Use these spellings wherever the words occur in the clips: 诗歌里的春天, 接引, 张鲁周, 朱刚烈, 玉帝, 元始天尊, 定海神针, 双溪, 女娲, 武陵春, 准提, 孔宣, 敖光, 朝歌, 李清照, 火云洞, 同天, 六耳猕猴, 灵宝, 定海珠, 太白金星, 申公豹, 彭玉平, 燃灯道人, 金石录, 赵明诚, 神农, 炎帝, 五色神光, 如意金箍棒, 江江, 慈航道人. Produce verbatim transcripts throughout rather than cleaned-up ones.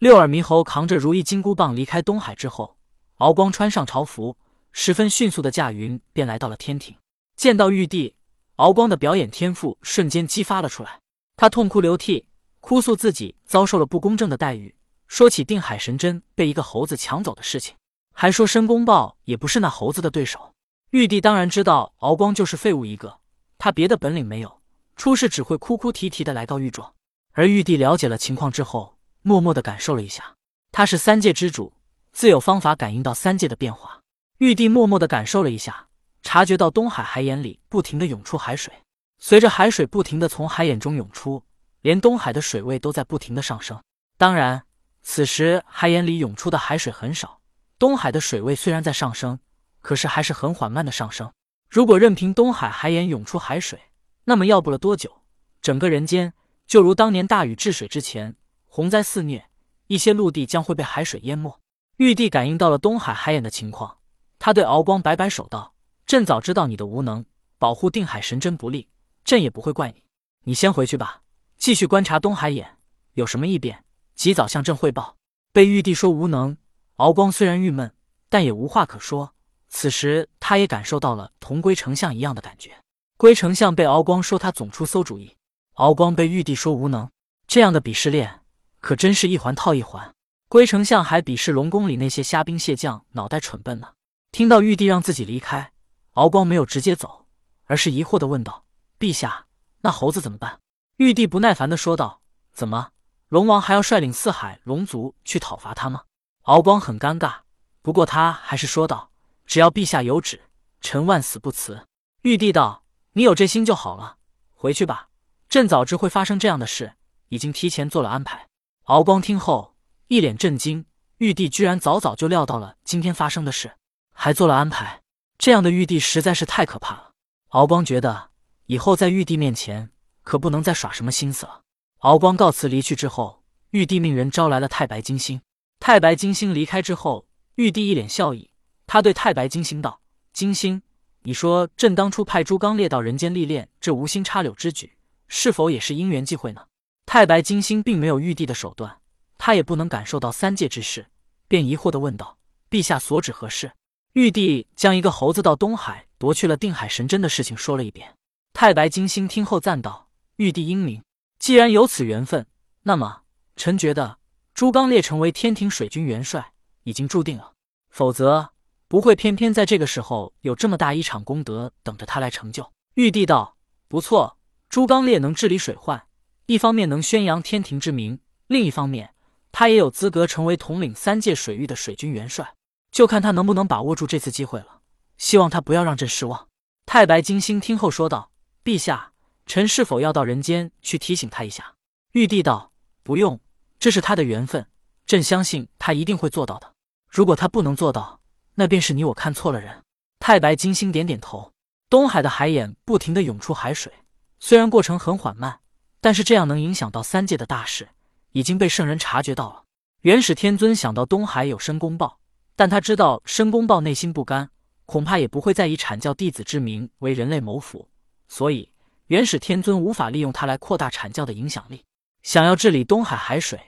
六耳猕猴扛着如意金箍棒离开东海之后，敖光穿上朝服，十分迅速的驾云便来到了天庭。见到玉帝，敖光的表演天赋瞬间激发了出来，他痛哭流涕，哭诉自己遭受了不公正的待遇，说起定海神针被一个猴子抢走的事情，还说申公豹也不是那猴子的对手。玉帝当然知道敖光就是废物一个，他别的本领没有，出事只会哭哭啼啼的来告御状。而玉帝了解了情况之后，默默的感受了一下，他是三界之主，自有方法感应到三界的变化。玉帝默默的感受了一下，察觉到东海海眼里不停的涌出海水，随着海水不停的从海眼中涌出，连东海的水位都在不停的上升。当然此时海眼里涌出的海水很少，东海的水位虽然在上升，可是还是很缓慢的上升。如果任凭东海海眼涌出海水，那么要不了多久，整个人间就如当年大禹治水之前洪灾肆虐，一些陆地将会被海水淹没。玉帝感应到了东海海眼的情况，他对敖光摆摆手道，朕早知道你的无能，保护定海神针不力，朕也不会怪你，你先回去吧，继续观察东海眼，有什么异变及早向朕汇报。被玉帝说无能，敖光虽然郁闷，但也无话可说。此时他也感受到了同龟丞相一样的感觉，龟丞相被敖光说他总出馊主意，敖光被玉帝说无能，这样的鄙视链可真是一环套一环。龟丞相还鄙视龙宫里那些虾兵蟹将脑袋蠢笨呢。听到玉帝让自己离开，敖光没有直接走，而是疑惑地问道，陛下，那猴子怎么办？玉帝不耐烦地说道，怎么，龙王还要率领四海龙族去讨伐他吗？敖光很尴尬，不过他还是说道，只要陛下有旨，臣万死不辞。玉帝道，你有这心就好了，回去吧，朕早知会发生这样的事，已经提前做了安排。敖光听后一脸震惊，玉帝居然早早就料到了今天发生的事，还做了安排，这样的玉帝实在是太可怕了。敖光觉得以后在玉帝面前可不能再耍什么心思了。敖光告辞离去之后，玉帝命人招来了太白金星。太白金星离开之后，玉帝一脸笑意，他对太白金星道，金星，你说朕当初派朱刚烈到人间历练这无心插柳之举，是否也是因缘际会呢？太白金星并没有玉帝的手段，他也不能感受到三界之事，便疑惑地问道，陛下所指何事？玉帝将一个猴子到东海夺去了定海神针的事情说了一遍。太白金星听后赞道，玉帝英明，既然有此缘分，那么臣觉得朱刚烈成为天庭水军元帅已经注定了，否则不会偏偏在这个时候有这么大一场功德等着他来成就。玉帝道，不错，朱刚烈能治理水患，一方面能宣扬天庭之名，另一方面他也有资格成为统领三界水域的水军元帅，就看他能不能把握住这次机会了，希望他不要让朕失望。太白金星听后说道，陛下，臣是否要到人间去提醒他一下？玉帝道，不用，这是他的缘分，朕相信他一定会做到的，如果他不能做到，那便是你我看错了人。太白金星点点头。东海的海眼不停地涌出海水，虽然过程很缓慢，但是这样能影响到三界的大事已经被圣人察觉到了。元始天尊想到东海有申公豹，但他知道申公豹内心不甘，恐怕也不会再以阐教弟子之名为人类谋福，所以元始天尊无法利用他来扩大阐教的影响力。想要治理东海海水，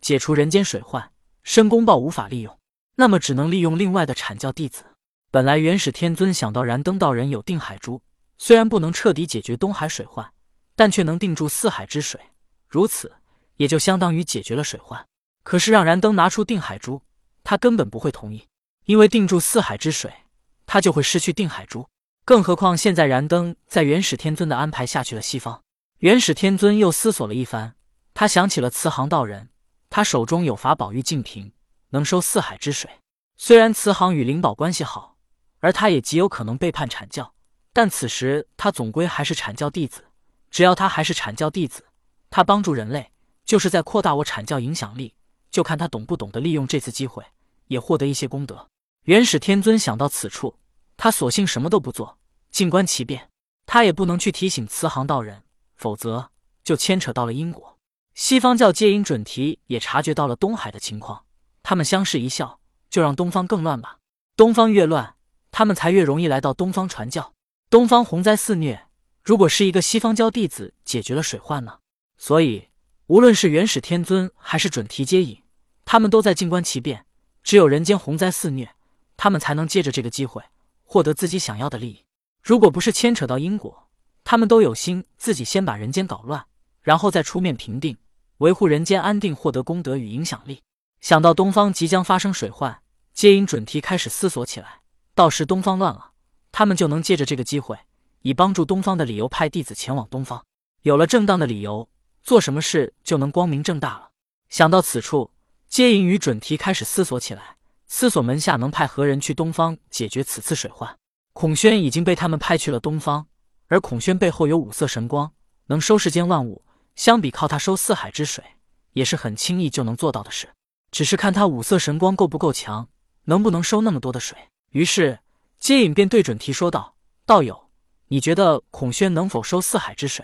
解除人间水患，申公豹无法利用，那么只能利用另外的阐教弟子。本来元始天尊想到燃灯道人有定海珠，虽然不能彻底解决东海水患，但却能定住四海之水，如此也就相当于解决了水患。可是让燃灯拿出定海珠，他根本不会同意，因为定住四海之水，他就会失去定海珠，更何况现在燃灯在元始天尊的安排下去了西方。元始天尊又思索了一番，他想起了慈航道人，他手中有法宝玉净瓶，能收四海之水。虽然慈航与灵宝关系好，而他也极有可能背叛阐教，但此时他总归还是阐教弟子，只要他还是阐教弟子，他帮助人类就是在扩大我阐教影响力，就看他懂不懂得利用这次机会，也获得一些功德。元始天尊想到此处，他索性什么都不做，静观其变。他也不能去提醒慈航道人，否则就牵扯到了因果。西方教接引准提也察觉到了东海的情况，他们相视一笑，就让东方更乱吧。东方越乱，他们才越容易来到东方传教。东方洪灾肆虐，如果是一个西方教弟子解决了水患呢？所以无论是元始天尊还是准提接引，他们都在静观其变，只有人间洪灾肆虐，他们才能借着这个机会获得自己想要的利益。如果不是牵扯到因果，他们都有心自己先把人间搞乱，然后再出面平定，维护人间安定，获得功德与影响力。想到东方即将发生水患，皆因准提开始思索起来，到时东方乱了，他们就能借着这个机会，以帮助东方的理由派弟子前往东方。有了正当的理由，做什么事就能光明正大了。想到此处，皆因与准提开始思索起来，思索门下能派何人去东方解决此次水患。孔宣已经被他们派去了东方，而孔宣背后有五色神光，能收世间万物，相比靠他收四海之水，也是很轻易就能做到的事。只是看他五色神光够不够强，能不能收那么多的水。于是接引便对准提说道：道友，你觉得孔宣能否收四海之水？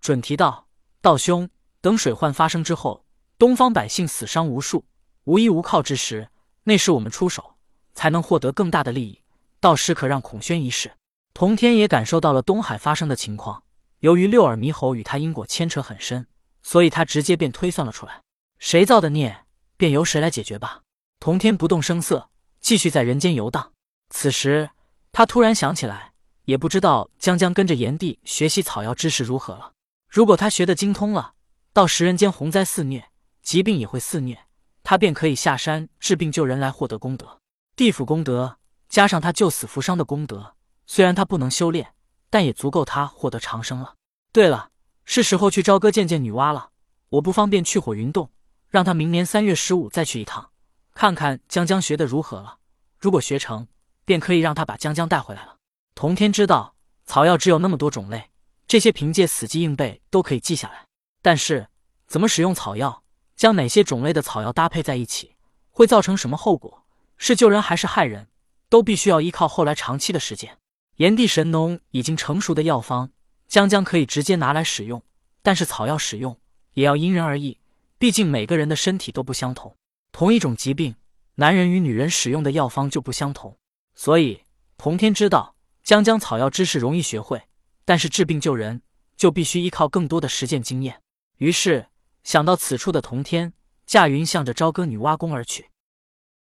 准提道：道兄，等水患发生之后，东方百姓死伤无数，无依无靠之时，那时我们出手，才能获得更大的利益，到时可让孔宣一试。同天也感受到了东海发生的情况，由于六耳猕猴与他因果牵扯很深，所以他直接便推算了出来，谁造的孽便由谁来解决吧。同天不动声色，继续在人间游荡。此时他突然想起来，也不知道江江跟着炎帝学习草药知识如何了。如果他学得精通了，到时人间洪灾肆虐，疾病也会肆虐，他便可以下山治病救人来获得功德。地府功德加上他救死扶伤的功德，虽然他不能修炼，但也足够他获得长生了。对了，是时候去朝歌见见女娲了，我不方便去火云洞，让他明年三月十五再去一趟，看看江江学得如何了，如果学成，便可以让他把江江带回来了。同天知道草药只有那么多种类，这些凭借死记硬背都可以记下来，但是怎么使用草药，将哪些种类的草药搭配在一起，会造成什么后果，是救人还是害人，都必须要依靠后来长期的时间。炎帝神农已经成熟的药方，江江可以直接拿来使用，但是草药使用也要因人而异，毕竟每个人的身体都不相同，同一种疾病，男人与女人使用的药方就不相同。所以同天知道江江草药知识容易学会，但是治病救人就必须依靠更多的实践经验。于是想到此处的同天驾云向着朝歌女娲宫而去。